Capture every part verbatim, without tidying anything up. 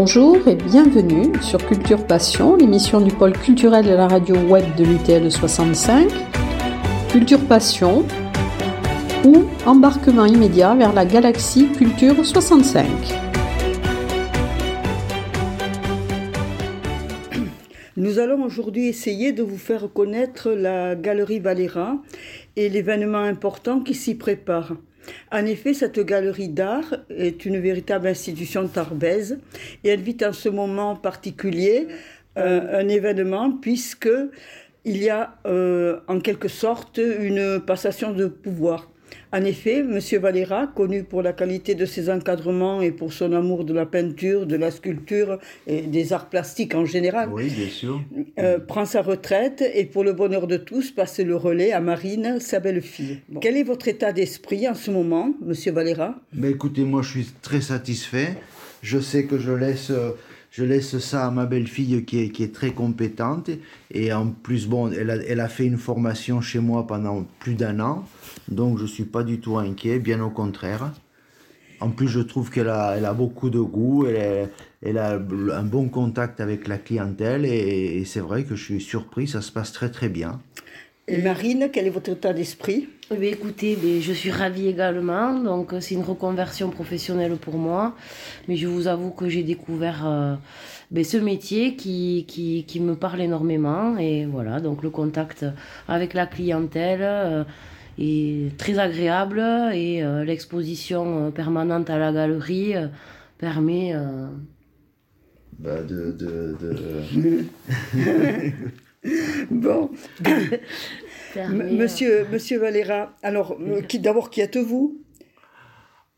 Bonjour et bienvenue sur Culture Passion, l'émission du pôle culturel de la radio web de l'U T L soixante-cinq. Culture Passion ou embarquement immédiat vers la galaxie Culture soixante-cinq. Nous allons aujourd'hui essayer de vous faire connaître la galerie Valéra et l'événement important qui s'y prépare. En effet, cette galerie d'art est une véritable institution tarbaise et elle vit en ce moment particulier euh, un événement puisque il y a euh, en quelque sorte une passation de pouvoir. En effet, Monsieur Valéra, connu pour la qualité de ses encadrements et pour son amour de la peinture, de la sculpture et des arts plastiques en général, oui, bien sûr. Euh, prend sa retraite et pour le bonheur de tous, passe le relais à Marine, sa belle-fille. Bon. Quel est votre état d'esprit en ce moment, Monsieur Valéra ? Mais écoutez, moi je suis très satisfait. Je sais que je laisse... Euh... Je laisse ça à ma belle-fille qui est, qui est très compétente. Et en plus, bon, elle a, elle a fait une formation chez moi pendant plus d'un an. Donc, je ne suis pas du tout inquiet, bien au contraire. En plus, je trouve qu'elle a, elle a beaucoup de goût. Elle, est, elle a un bon contact avec la clientèle. Et, et c'est vrai que je suis surpris, ça se passe très, très bien. Et Marine, quel est votre état d'esprit ? Eh bien, écoutez, je suis ravie également, donc c'est une reconversion professionnelle pour moi, mais je vous avoue que j'ai découvert euh, ben, ce métier qui, qui, qui me parle énormément, et voilà, donc le contact avec la clientèle euh, est très agréable, et euh, l'exposition permanente à la galerie euh, permet... Euh... Bah de... de, de... Bon, monsieur, monsieur Valéra, alors qui, d'abord qui êtes-vous ?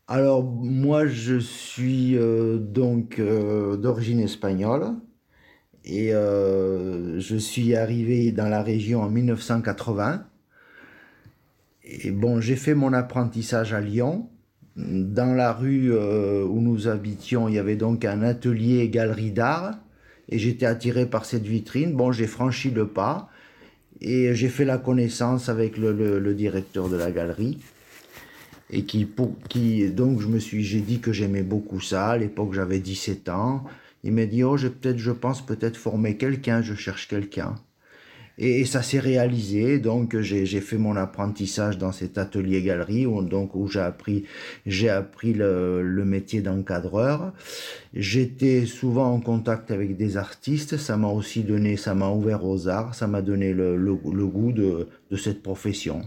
Alors moi je suis euh, donc euh, d'origine espagnole et euh, je suis arrivé dans la région en dix-neuf cent quatre-vingts et bon j'ai fait mon apprentissage à Lyon. Dans la rue euh, où nous habitions il y avait donc un atelier galerie d'art. Et j'étais attiré par cette vitrine. Bon, j'ai franchi le pas et j'ai fait la connaissance avec le, le, le directeur de la galerie. Et qui, pour, qui, donc, je me suis, j'ai dit que j'aimais beaucoup ça. À l'époque, j'avais dix-sept ans. Il m'a dit, oh, j'ai peut-être, je pense peut-être former quelqu'un, je cherche quelqu'un. Et, et ça s'est réalisé. Donc, j'ai, j'ai fait mon apprentissage dans cet atelier galerie où, donc, où j'ai appris, j'ai appris le, le métier d'encadreur. J'étais souvent en contact avec des artistes. Ça m'a aussi donné, ça m'a ouvert aux arts. Ça m'a donné le, le, le goût de, de cette profession.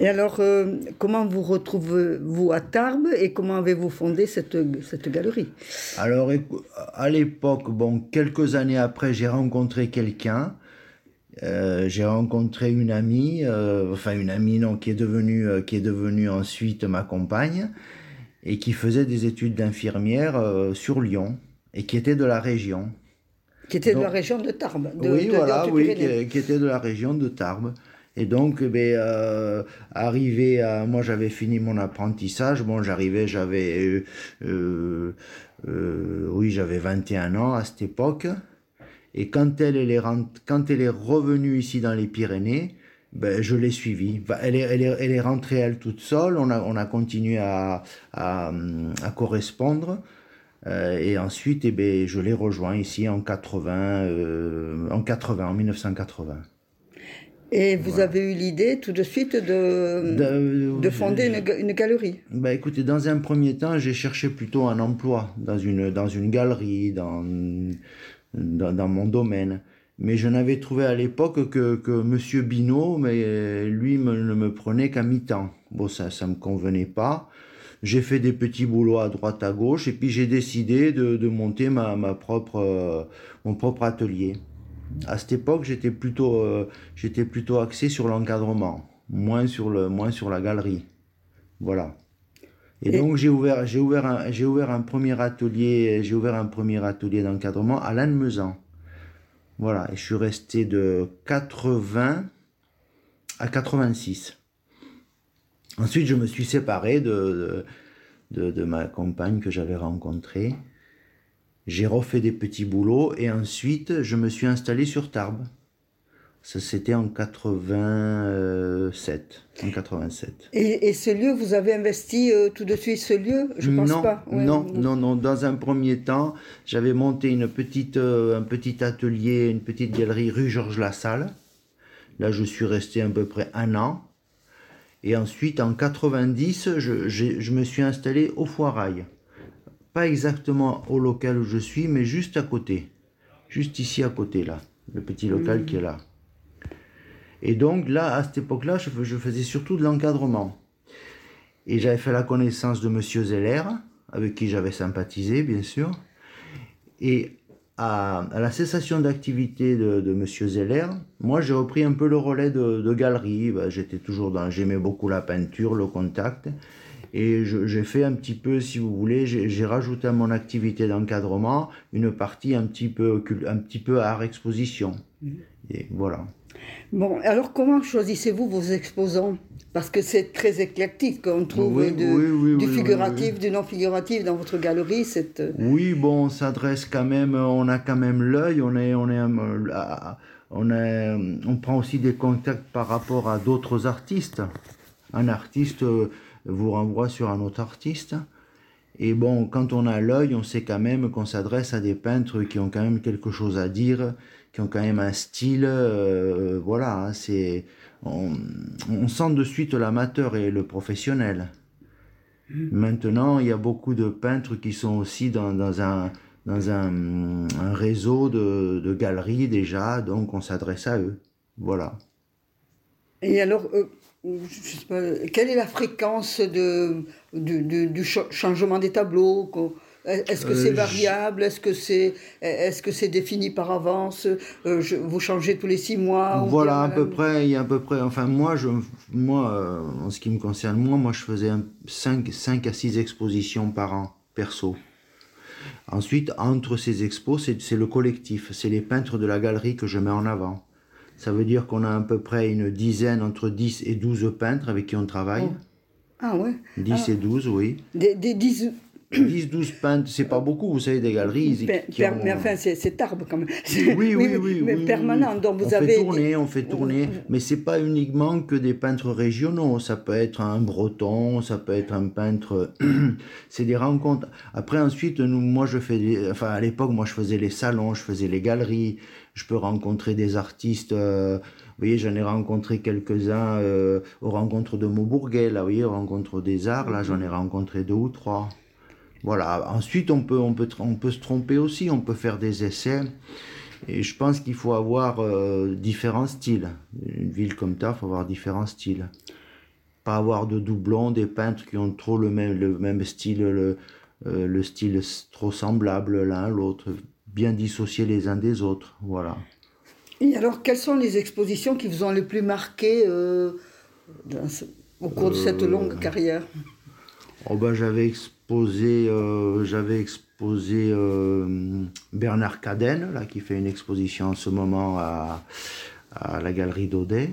Et alors, euh, comment vous retrouvez-vous à Tarbes et comment avez-vous fondé cette, cette galerie ? Alors, à l'époque, bon, quelques années après, j'ai rencontré quelqu'un. Euh, j'ai rencontré une amie, euh, enfin une amie non, qui est devenue, euh, qui est devenue ensuite ma compagne et qui faisait des études d'infirmière euh, sur Lyon et qui était de la région. Qui était donc, de la région de Tarbes. De, oui, de, voilà, de, de, oui, qui, qui était de la région de Tarbes. Et donc, eh bien, euh, arrivé à, moi j'avais fini mon apprentissage, bon j'arrivais, j'avais, euh, euh, euh, oui j'avais vingt et un ans à cette époque, et quand elle, elle, est, rent... quand elle est revenue ici dans les Pyrénées, ben, je l'ai suivie, elle est, elle est, elle est rentrée elle toute seule, on a, on a continué à, à, à correspondre, euh, et ensuite eh bien, je l'ai rejoint ici en, quatre-vingts, euh, en, quatre-vingts, en mille neuf cent quatre-vingts. Et vous voilà. avez eu l'idée tout de suite de, de, de fonder je, une, une galerie. Bah écoutez, dans un premier temps, j'ai cherché plutôt un emploi dans une, dans une galerie, dans, dans, dans mon domaine. Mais je n'avais trouvé à l'époque que, que Monsieur Binot, mais lui me, ne me prenait qu'à mi-temps. Bon, ça ne me convenait pas. J'ai fait des petits boulots à droite à gauche et puis j'ai décidé de, de monter ma, ma propre, mon propre atelier. À cette époque, j'étais plutôt, euh, j'étais plutôt axé sur l'encadrement, moins sur, le, moins sur la galerie. Voilà. Et, Et donc, j'ai ouvert, j'ai, ouvert un, j'ai, ouvert un premier atelier, j'ai ouvert un premier atelier d'encadrement à Lannemezan. Voilà. Et je suis resté de quatre-vingts à quatre-vingt-six. Ensuite, je me suis séparé de, de, de, de ma compagne que j'avais rencontrée. J'ai refait des petits boulots et ensuite je me suis installé sur Tarbes. Ça, c'était en quatre-vingt-sept. En quatre-vingt-sept. Et, et ce lieu, vous avez investi euh, tout de suite ce lieu? Je pense non, pas. Ouais, non, vous... non, non. Dans un premier temps, j'avais monté une petite, euh, un petit atelier, une petite galerie rue Georges Lassalle. Là, je suis resté à peu près un an. Et ensuite, en quatre-vingt-dix, je, je, je me suis installé au Foirail. Pas exactement au local où je suis, mais juste à côté. Juste ici à côté, là. Le petit local mmh. qui est là. Et donc là, à cette époque-là, je, je faisais surtout de l'encadrement. Et j'avais fait la connaissance de Monsieur Zeller, avec qui j'avais sympathisé, bien sûr. Et à, à la cessation d'activité de, de Monsieur Zeller, moi, j'ai repris un peu le relais de, de galerie. Ben, j'étais toujours dans, j'aimais beaucoup la peinture, le contact. Et je, j'ai fait un petit peu, si vous voulez, j'ai, j'ai rajouté à mon activité d'encadrement une partie un petit peu, un petit peu art-exposition. Et voilà. Bon, alors comment choisissez-vous vos exposants? Parce que c'est très éclectique, on trouve oui, de, oui, oui, du oui, figuratif, oui, oui. du non-figuratif dans votre galerie. Cette... Oui, bon, on s'adresse quand même, on a quand même l'œil, on, est, on, est, on, est, on prend aussi des contacts par rapport à d'autres artistes. Un artiste vous renvoie sur un autre artiste. Et bon, quand on a l'œil, on sait quand même qu'on s'adresse à des peintres qui ont quand même quelque chose à dire, qui ont quand même un style, euh, voilà, hein, c'est, on, on sent de suite l'amateur et le professionnel. Mmh. Maintenant, il y a beaucoup de peintres qui sont aussi dans, dans, un, dans un, un réseau de, de galeries déjà, donc on s'adresse à eux, voilà. Et alors, euh, je sais pas, quelle est la fréquence de, de, de, du changement des tableaux ? Est-ce que c'est variable? Est-ce que c'est, est-ce que c'est défini par avance? euh, je, Vous changez tous les six mois? Voilà, à peu près, il y a à peu près... Enfin, moi, je, moi euh, en ce qui me concerne, moi, moi je faisais cinq à six expositions par an, perso. Ensuite, entre ces expos, c'est, c'est le collectif. C'est les peintres de la galerie que je mets en avant. Ça veut dire qu'on a à peu près une dizaine, entre dix et douze peintres avec qui on travaille. Oh. Ah ouais dix ah. et douze, oui. Des, des dix... dix douze peintres, c'est pas beaucoup, vous savez, des galeries. Per, qui ont... Mais enfin, c'est, c'est Tarbes quand même. Oui, oui, oui. oui, mais oui permanent. Oui. Donc vous on avez fait tourner, des... on fait tourner. Mais c'est pas uniquement que des peintres régionaux. Ça peut être un breton, ça peut être un peintre. C'est des rencontres. Après, ensuite, nous, moi, je fais. Des... Enfin, à l'époque, moi, je faisais les salons, je faisais les galeries. Je peux rencontrer des artistes. Euh... Vous voyez, j'en ai rencontré quelques-uns euh, aux rencontres de Maubourguet, là, vous voyez, aux rencontres des arts. Là, j'en ai rencontré deux ou trois. Voilà, ensuite on peut, on, peut, on peut se tromper aussi, on peut faire des essais. Et je pense qu'il faut avoir euh, différents styles. Une ville comme ça, il faut avoir différents styles. Pas avoir de doublons, des peintres qui ont trop le même, le même style, le, euh, le style trop semblable l'un à l'autre. Bien dissocier les uns des autres, voilà. Et alors, quelles sont les expositions qui vous ont le plus marqué euh, dans ce, au cours euh... de cette longue carrière? Oh ben, j'avais exposé, euh, j'avais exposé euh, Bernard Cadenne, là, qui fait une exposition en ce moment à, à la galerie d'Audet.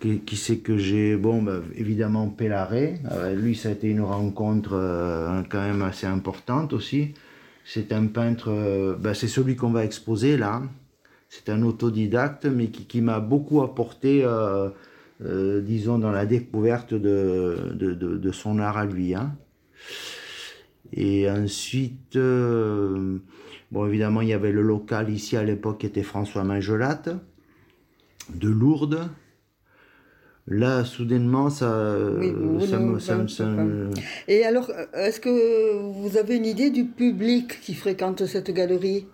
Qui, qui c'est que j'ai... Bon, ben, évidemment, Pellaret. Euh, lui, ça a été une rencontre euh, quand même assez importante aussi. C'est un peintre... Euh, ben, c'est celui qu'on va exposer, là. C'est un autodidacte, mais qui, qui m'a beaucoup apporté... Euh, Euh, disons dans la découverte de, de, de, de son art à lui. Hein. Et ensuite, euh, bon évidemment il y avait le local ici à l'époque qui était François Mangelatte, de Lourdes. Là, soudainement, ça, oui, ça, me, ça, me, ça me... Et alors, est-ce que vous avez une idée du public qui fréquente cette galerie ?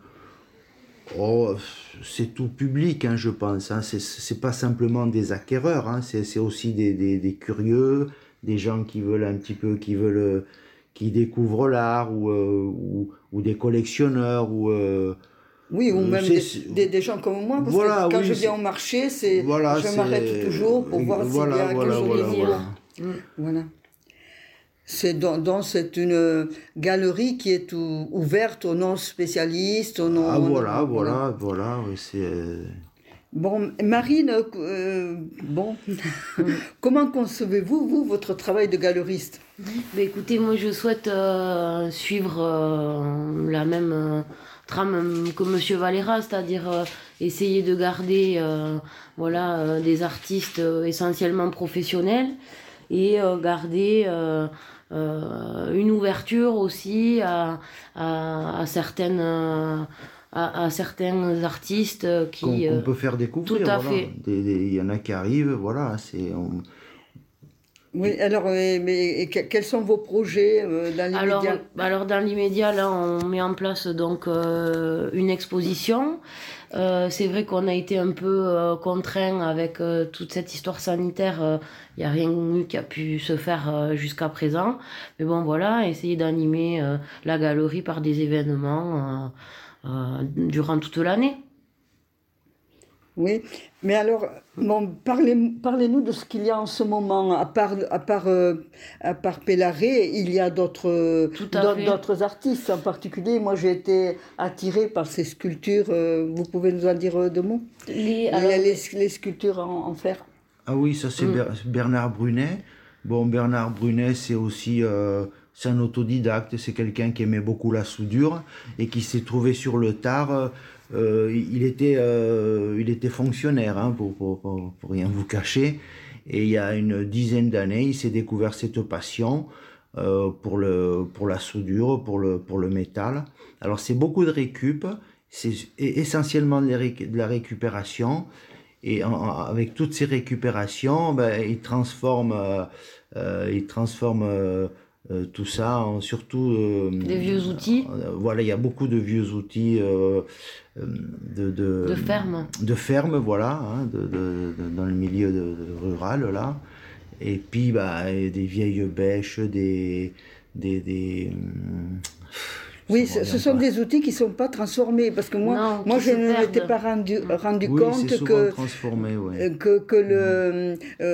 Oh, c'est tout public, hein, je pense. Hein. C'est, c'est pas simplement des acquéreurs, hein. c'est, c'est aussi des, des, des curieux, des gens qui veulent un petit peu, qui veulent, qui découvrent l'art ou, euh, ou, ou des collectionneurs ou. Euh, oui, ou même des, des, des gens comme moi, parce voilà, que quand oui, je viens c'est... au marché, c'est, voilà, je c'est... m'arrête toujours pour voir voilà, s'il y a voilà, quelque voilà, chose voilà. Mmh, voilà. C'est donc, donc c'est une galerie qui est ou, ouverte aux non-spécialistes, aux non... Ah voilà, non, voilà, voilà, oui, c'est... Bon, Marine, euh, bon, comment concevez-vous, vous, votre travail de galeriste ? Bah écoutez, moi je souhaite euh, suivre euh, la même... Euh, trame comme Monsieur Valéra, c'est-à-dire euh, essayer de garder euh, voilà, euh, des artistes euh, essentiellement professionnels et euh, garder euh, euh, une ouverture aussi à, à, à certaines... Euh, À, à certains artistes qui... Qu'on, qu'on peut faire découvrir, tout à voilà. fait. Il y en a qui arrivent, voilà, c'est... On... Oui, alors, mais, mais quels sont vos projets euh, dans l'immédiat? Alors, alors, dans l'immédiat, là, on met en place, donc, euh, une exposition. Euh, c'est vrai qu'on a été un peu euh, contraints avec euh, toute cette histoire sanitaire. Il euh, n'y a rien eu qui a pu se faire euh, jusqu'à présent. Mais bon, voilà, essayer d'animer euh, la galerie par des événements... Euh, Euh, durant toute l'année. Oui, mais alors, bon, parlez, parlez-nous de ce qu'il y a en ce moment. À part, à part, euh, à part Pellaret, il y a d'autres, d'autres, d'autres artistes en particulier. Moi, j'ai été attirée par ces sculptures. Euh, vous pouvez nous en dire deux mots? Les, alors... les, les, les sculptures en, en fer. Ah oui, ça c'est mmh. Bernard Brunet. Bon, Bernard Brunet, c'est aussi... Euh, C'est un autodidacte, c'est quelqu'un qui aimait beaucoup la soudure et qui s'est trouvé sur le tard. Euh, il, était, euh, il était fonctionnaire, hein, pour, pour, pour rien vous cacher. Et il y a une dizaine d'années, il s'est découvert cette passion euh, pour, le, pour la soudure, pour le, pour le métal. Alors c'est beaucoup de récup, c'est essentiellement de la récupération. Et en, avec toutes ces récupérations, ben, il transforme... Euh, euh, il transforme euh, Euh, tout ça, hein, surtout... Euh, des vieux outils. Euh, voilà, il y a beaucoup de vieux outils euh, de, de... De ferme. De ferme, voilà, hein, de, de, de, dans le milieu de, de rural, là. Et puis, bah, des vieilles bêches, des... des, des hum, oui, ce, ce sont des outils qui ne sont pas transformés, parce que moi, non, moi je ne perdent. m'étais pas rendu, rendu oui, compte que, ouais. que, que, le, euh,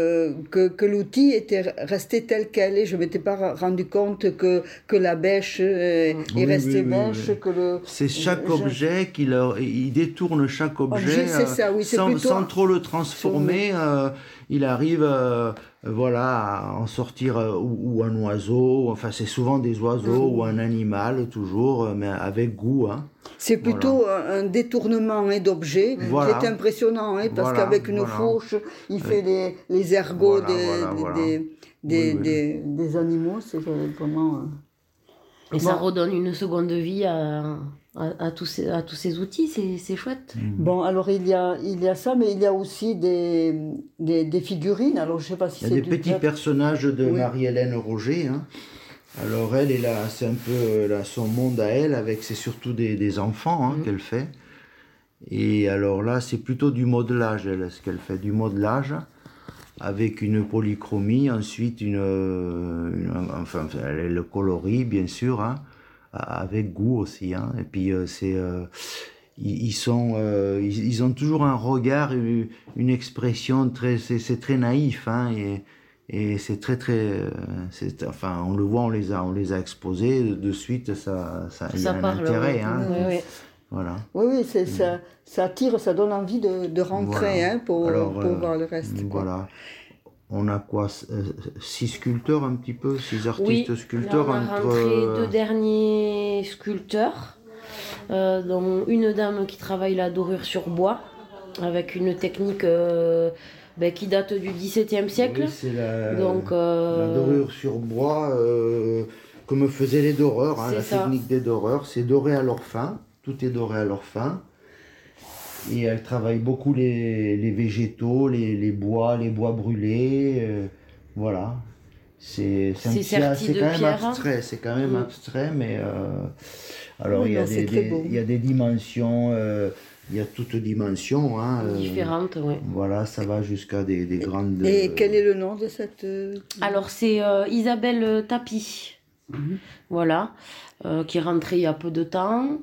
que, que l'outil était resté tel quel, et je ne m'étais pas rendu compte que, que la bêche est oui, restée oui, bêche. Oui, oui. Que le, c'est chaque je... objet, qui leur, il détourne chaque objet, oh, euh, ça, oui, sans, plutôt... sans trop le transformer, euh, il arrive... Euh, voilà, à en sortir, euh, ou, ou un oiseau, enfin c'est souvent des oiseaux, mmh. ou un animal toujours, mais avec goût. Hein. C'est plutôt voilà. un détournement hein, d'objet voilà. qui est impressionnant, hein, parce voilà. qu'avec une voilà. fourche, il fait les, les ergots voilà, des, voilà, voilà. des, des, oui, oui. des, des animaux, c'est vraiment... Euh... Et bon. Ça redonne une seconde vie à... À, à, tous ces, à tous ces outils, c'est, c'est chouette. Mmh. Bon, alors il y, a, il y a ça, mais il y a aussi des, des, des figurines. Alors, je sais pas si il y a c'est des petits tête. personnages de oui. Marie-Hélène Roger. Hein. Alors, elle, elle a, c'est un peu là, son monde à elle, avec, c'est surtout des, des enfants hein, mmh. qu'elle fait. Et alors là, c'est plutôt du modelage, elle, ce qu'elle fait, du modelage. Avec une polychromie, ensuite, une, une, enfin, elle le colorie, bien sûr. Hein. Avec goût aussi, hein. Et puis euh, c'est, euh, ils, ils sont, euh, ils, ils ont toujours un regard, une, une expression très, c'est, c'est très naïf, hein, et, et c'est très très, c'est, enfin, on le voit, on les a, on les a exposés de suite, ça, ça, ça y a parle, un intérêt, oui, hein. Oui, oui. Voilà. Oui, oui, c'est, ça, ça attire, ça donne envie de, de rentrer, voilà. hein, pour, Alors, pour euh, voir le reste. Voilà. Quoi. On a quoi, six sculpteurs un petit peu, six artistes oui, sculpteurs là on a entre... rentré deux derniers sculpteurs, euh, dont une dame qui travaille la dorure sur bois, avec une technique euh, ben, qui date du XVIIe siècle. Oui, c'est la, Donc, euh... la dorure sur bois, euh, comme faisaient les doreurs, hein, la ça. technique des doreurs, c'est doré à leur fin, tout est doré à leur fin. Et elle travaille beaucoup les, les végétaux, les, les bois, les bois brûlés, euh, voilà. C'est, c'est, un c'est, petit, c'est quand même abstrait, c'est quand même mmh. abstrait, mais euh, alors oui, il, y a des, des, il y a des dimensions, euh, il y a toutes dimensions. Hein, différentes, euh, oui. Voilà, ça va jusqu'à des, des grandes... Et euh, quel est le nom de cette... Euh... Alors c'est euh, Isabelle Tapie. Mmh. Voilà, euh, qui est rentré il y a peu de temps.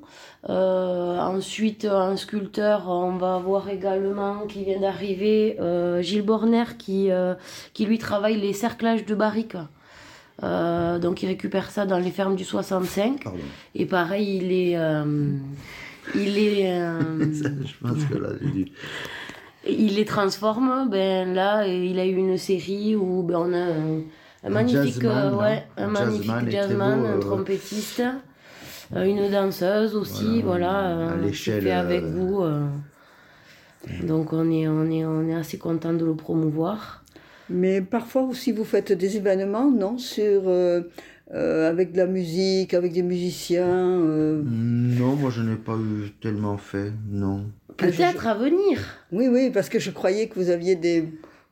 Euh, ensuite, un sculpteur, on va avoir également, qui vient d'arriver, euh, Gilles Borner, qui, euh, qui lui travaille les cerclages de barriques. Euh, donc, il récupère ça dans les fermes du soixante-cinq. Pardon. Et pareil, il est... Euh, il est euh... Je pense que là, j'ai dit... Il les transforme. Ben, là, il a eu une série où ben, on a... Un... Un magnifique jazzman, euh, ouais, un, un magnifique jazzman, jazzman un trompettiste. une danseuse aussi, voilà, voilà à l'échelle, fait avec euh... vous. Euh, donc on est, on est, on est assez content de le promouvoir. Mais parfois aussi vous faites des événements, non, sur euh, euh, avec de la musique, avec des musiciens. Euh... Non, moi je n'ai pas eu tellement fait, non. Peut-être je... à venir. Oui, oui, parce que je croyais que vous aviez des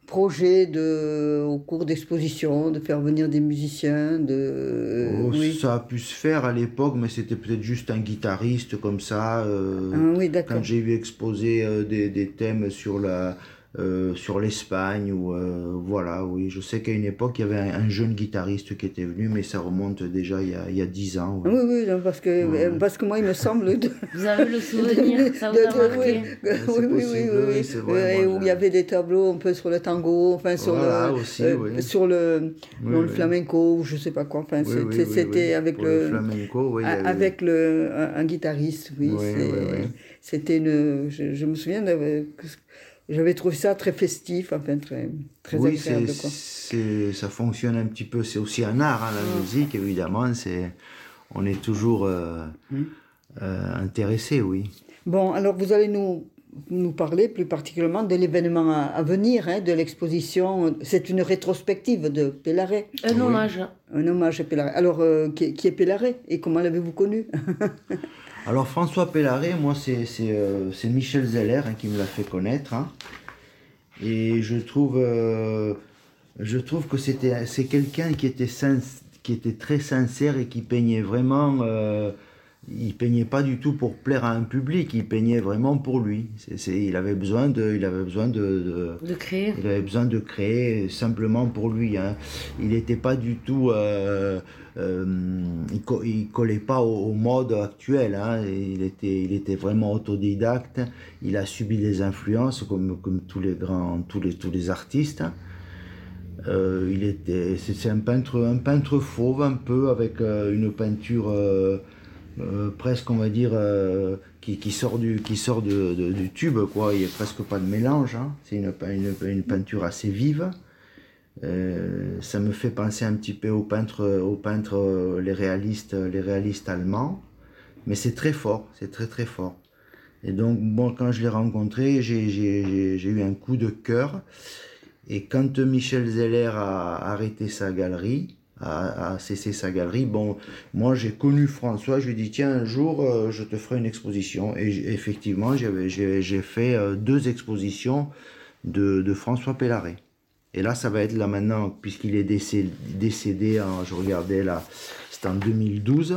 projets de, au cours d'exposition, de faire venir des musiciens, de. Oh, oui. Ça a pu se faire à l'époque, mais c'était peut-être juste un guitariste comme ça. Euh, ah, oui, d'accord. Quand j'ai vu exposer euh, des, des thèmes sur la. Euh, sur l'Espagne ou euh, voilà, oui, je sais qu'à une époque il y avait un, un jeune guitariste qui était venu, mais ça remonte déjà il y a il y a dix ans. Ouais. Oui, oui, non, parce que ouais. parce que moi il me semble. De... Vous avez le souvenir, ça vous a marqué. Oui, oui, oui, oui, oui, c'est vrai. Et où il y avait des tableaux un peu sur le tango, enfin sur voilà, le aussi, euh, oui. sur le oui, non, oui. le flamenco ou je sais pas quoi. Enfin, oui, oui, oui, c'était oui. avec le, le flamenco, oui, a, avec oui. le un, un guitariste, oui. oui, c'est, oui, oui. C'était une, je, je me souviens de. J'avais trouvé ça très festif, enfin très, très oui, agréable. C'est, quoi. C'est, ça fonctionne un petit peu, c'est aussi un art, hein, la oh. musique, évidemment, c'est, on est toujours euh, mmh. euh, intéressé, oui. Bon, alors vous allez nous, nous parler plus particulièrement de l'événement à, à venir, hein, de l'exposition, c'est une rétrospective de Pellaret. Un oui. hommage. Un hommage à Pellaret. Alors, euh, qui, qui est Pellaret et comment l'avez-vous connu? Alors François Pellaret, moi c'est, c'est, euh, c'est Michel Zeller hein, qui me l'a fait connaître hein. Et je trouve, euh, je trouve que c'était, c'est quelqu'un qui était, sens, qui était très sincère et qui peignait vraiment, euh, il peignait pas du tout pour plaire à un public, il peignait vraiment pour lui. C'est, c'est, il avait besoin de, il avait besoin de, de, de créer. Il avait besoin de créer simplement pour lui. Hein. Il n'était pas du tout... Euh, Euh, il, co- il collait pas au, au mode actuel, hein. il, était, il était vraiment autodidacte, il a subi des influences comme, comme tous les grands, tous les, tous les artistes. Euh, il était, c'est, c'est un peintre, un peintre fauve un peu, avec euh, une peinture euh, euh, presque on va dire euh, qui, qui sort, du, qui sort de, de, du tube quoi. Il n'y a presque pas de mélange, hein. C'est une, une, une peinture assez vive. Euh, ça me fait penser un petit peu aux peintres, aux peintres, les réalistes, les réalistes allemands, mais c'est très fort, c'est très très fort. Et donc bon, quand je l'ai rencontré, j'ai, j'ai, j'ai eu un coup de cœur. Et quand Michel Zeller a arrêté sa galerie, a, a cessé sa galerie, bon, moi j'ai connu François, je lui ai dit tiens un jour euh, je te ferai une exposition. Et j'ai, effectivement, j'avais, j'ai, j'ai fait euh, deux expositions de, de François Pellaret. Et là, ça va être là maintenant, puisqu'il est décédé, décédé hein, je regardais là, c'était en deux mille douze.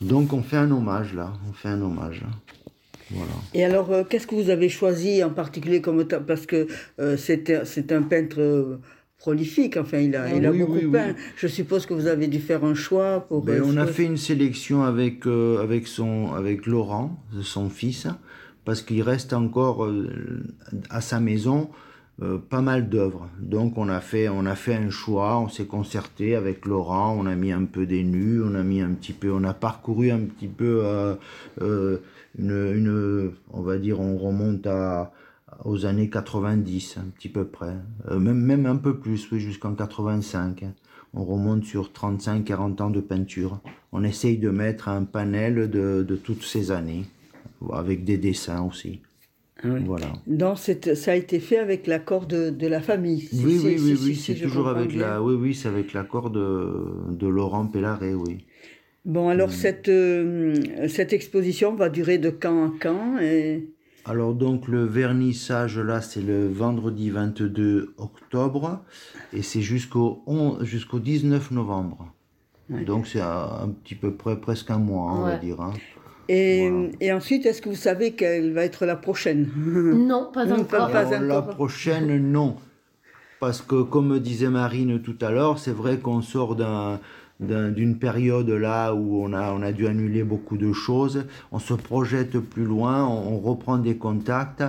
Donc, on fait un hommage là, on fait un hommage. Voilà. Et alors, euh, qu'est-ce que vous avez choisi en particulier comme ta... Parce que euh, c'est, c'est un peintre prolifique, enfin, il a, ah, il a oui, beaucoup oui, peint. Oui. Je suppose que vous avez dû faire un choix pour... Ben, on a fait une sélection avec, euh, avec, son, avec Laurent, son fils, parce qu'il reste encore euh, à sa maison... Euh, pas mal d'œuvres, donc on a fait on a fait un choix, on s'est concerté avec Laurent, on a mis un peu des nus, on a mis un petit peu, on a parcouru un petit peu euh, euh, une, une, on va dire, on remonte à aux années quatre-vingt-dix, un petit peu près, euh, même même un peu plus, oui, jusqu'en quatre-vingt-cinq. On remonte sur trente-cinq à quarante ans de peinture. On essaye de mettre un panel de de toutes ces années, avec des dessins aussi. Oui. Voilà. Donc ça a été fait avec l'accord de, de la famille. Si, oui, si, oui, si, oui, si, oui, si, c'est toujours avec bien. la, oui, oui, c'est avec l'accord de, de Laurent Pellaret, oui. Bon, alors oui. cette euh, cette exposition va durer de quand à quand et... Alors donc le vernissage là, c'est le vendredi vingt-deux octobre et c'est jusqu'au onze, jusqu'au dix-neuf novembre. Okay. Donc c'est à, un petit peu près, presque un mois, hein, ouais. on va dire. Hein. Et, voilà. Et ensuite, est-ce que vous savez quelle va être la prochaine ? Non, pas encore. Alors, la prochaine, non. Parce que, comme disait Marine tout à l'heure, c'est vrai qu'on sort d'un, d'un, d'une période là où on a, on a dû annuler beaucoup de choses. On se projette plus loin, on, on reprend des contacts.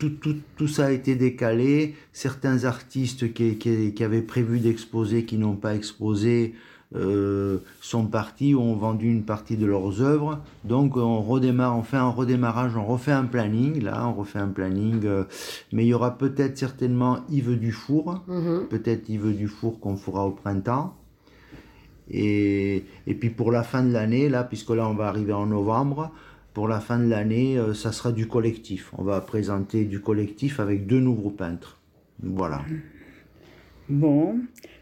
Tout, tout, tout ça a été décalé. Certains artistes qui, qui, qui avaient prévu d'exposer, qui n'ont pas exposé, Euh, sont partis ou ont vendu une partie de leurs œuvres, donc on redémarre, on fait un redémarrage, on refait un planning, là on refait un planning, euh, mais il y aura peut-être certainement Yves Dufour, mm-hmm. peut-être Yves Dufour qu'on fera au printemps, Et, et puis pour la fin de l'année, là, puisque là on va arriver en novembre, pour la fin de l'année, ça sera du collectif. On va présenter du collectif avec deux nouveaux peintres. Voilà. Bon.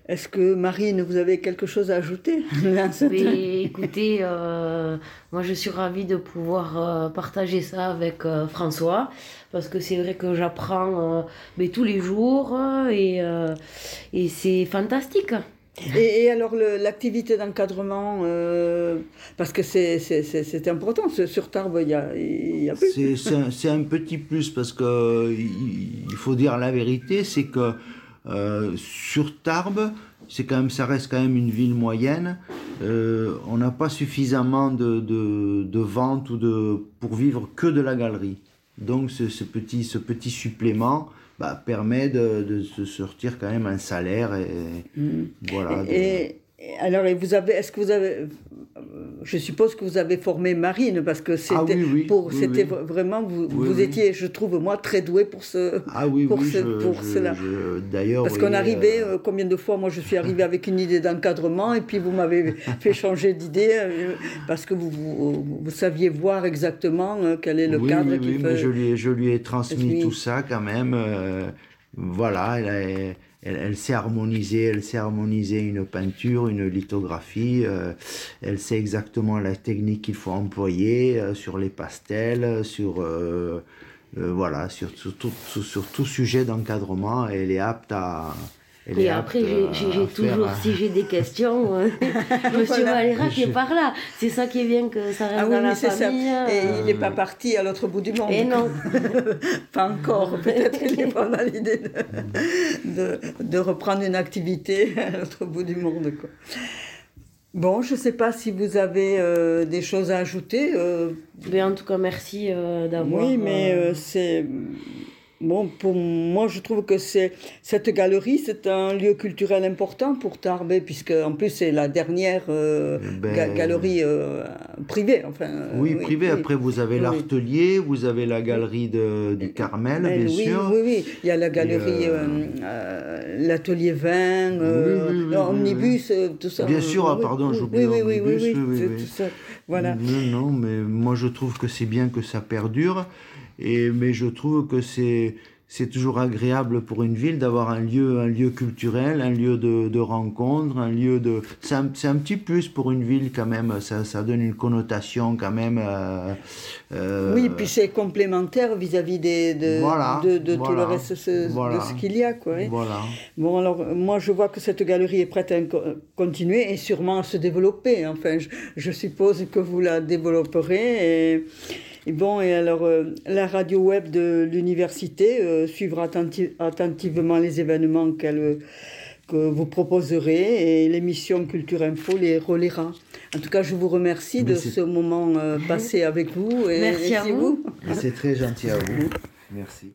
Est-ce que Marine, vous avez quelque chose à ajouter à cette... Oui, écoutez, euh, moi je suis ravie de pouvoir euh, partager ça avec euh, François, parce que c'est vrai que j'apprends euh, mais tous les jours et, euh, et c'est fantastique. Et, et alors le, l'activité d'encadrement, euh, parce que c'est, c'est, c'est, c'est important, c'est, sur Tarbes il y a, y a plus. C'est, c'est, un, c'est un petit plus, parce qu'il faut dire la vérité, c'est que euh, sur Tarbes, c'est quand même, ça reste quand même une ville moyenne, euh, on n'a pas suffisamment de, de, de ventes ou de, pour vivre que de la galerie. Donc ce, ce, petit, ce petit supplément... Bah, permet de, de se sortir quand même un salaire et mmh. voilà. De... Et, et alors, et vous avez, est-ce que vous avez, je suppose que vous avez formé Marine, parce que c'était ah oui, oui, pour, oui, c'était oui. vraiment vous, oui, vous oui. étiez, je trouve moi, très doué pour ce, ah oui, pour, oui, ce, je, pour je, cela. Je, d'ailleurs, parce oui, qu'on arrivait euh... combien de fois, moi je suis arrivée avec une idée d'encadrement et puis vous m'avez fait changer d'idée euh, parce que vous, vous, vous saviez voir exactement euh, quel est le oui, cadre. Oui, qui oui, fait... mais je lui, je lui ai transmis oui. tout ça quand même. Euh, voilà, elle, a, elle, elle sait harmoniser, elle sait harmoniser une peinture, une lithographie, euh, elle sait exactement la technique qu'il faut employer euh, sur les pastels, sur, euh, euh, voilà, sur, sur, tout, sur, sur tout sujet d'encadrement, elle est apte à... Elle et après, j'ai, j'ai, j'ai toujours, un... si j'ai des questions, Monsieur Valéra qui est par là. C'est ça qui est bien, que ça reste ah oui, dans la famille. Ça. Et euh... il n'est pas parti à l'autre bout du monde. Et non. Pas encore. Peut-être qu'il n'est pas mal l'idée de, de, de reprendre une activité à l'autre bout du monde, quoi. Bon, je ne sais pas si vous avez euh, des choses à ajouter. Euh... Mais en tout cas, merci euh, d'avoir... Oui, mais euh, euh, c'est... Bon, pour moi, je trouve que c'est, cette galerie, c'est un lieu culturel important pour Tarbes, puisque en plus, c'est la dernière euh, ben... ga- galerie euh, privée. Enfin, oui, oui privée. Oui. Après, vous avez oui. l'Artelier, vous avez la galerie de, du Carmel, ben, bien oui, sûr. Oui, oui, il y a la galerie, euh... Euh, euh, l'Atelier vingt, euh, oui, oui, oui, l'Omnibus, oui, oui. tout ça. Bien euh, sûr, ah, pardon, oui, j'oublie oui, l'Omnibus. Oui, oui, oui, oui, oui, oui. Tout ça. Voilà. Non, non, mais moi, je trouve que c'est bien que ça perdure. Et, mais je trouve que c'est, c'est toujours agréable pour une ville d'avoir un lieu, un lieu culturel, un lieu de, de rencontre, un lieu de... C'est un, c'est un petit plus pour une ville quand même, ça, ça donne une connotation quand même... Euh, euh... Oui, puis c'est complémentaire vis-à-vis des, de, voilà, de, de voilà, tout le reste ce, voilà, de ce qu'il y a, quoi. Hein. Voilà. Bon, alors, moi je vois que cette galerie est prête à continuer et sûrement à se développer. Enfin, je, je suppose que vous la développerez et... Et bon, et alors, euh, la radio web de l'université euh, suivra attenti- attentivement les événements qu'elle, que vous proposerez et l'émission Culture Info les relaiera. En tout cas, je vous remercie Mais de c'est... ce moment euh, passé avec vous. Et, Merci et à vous. vous. Et c'est très gentil à vous. Merci.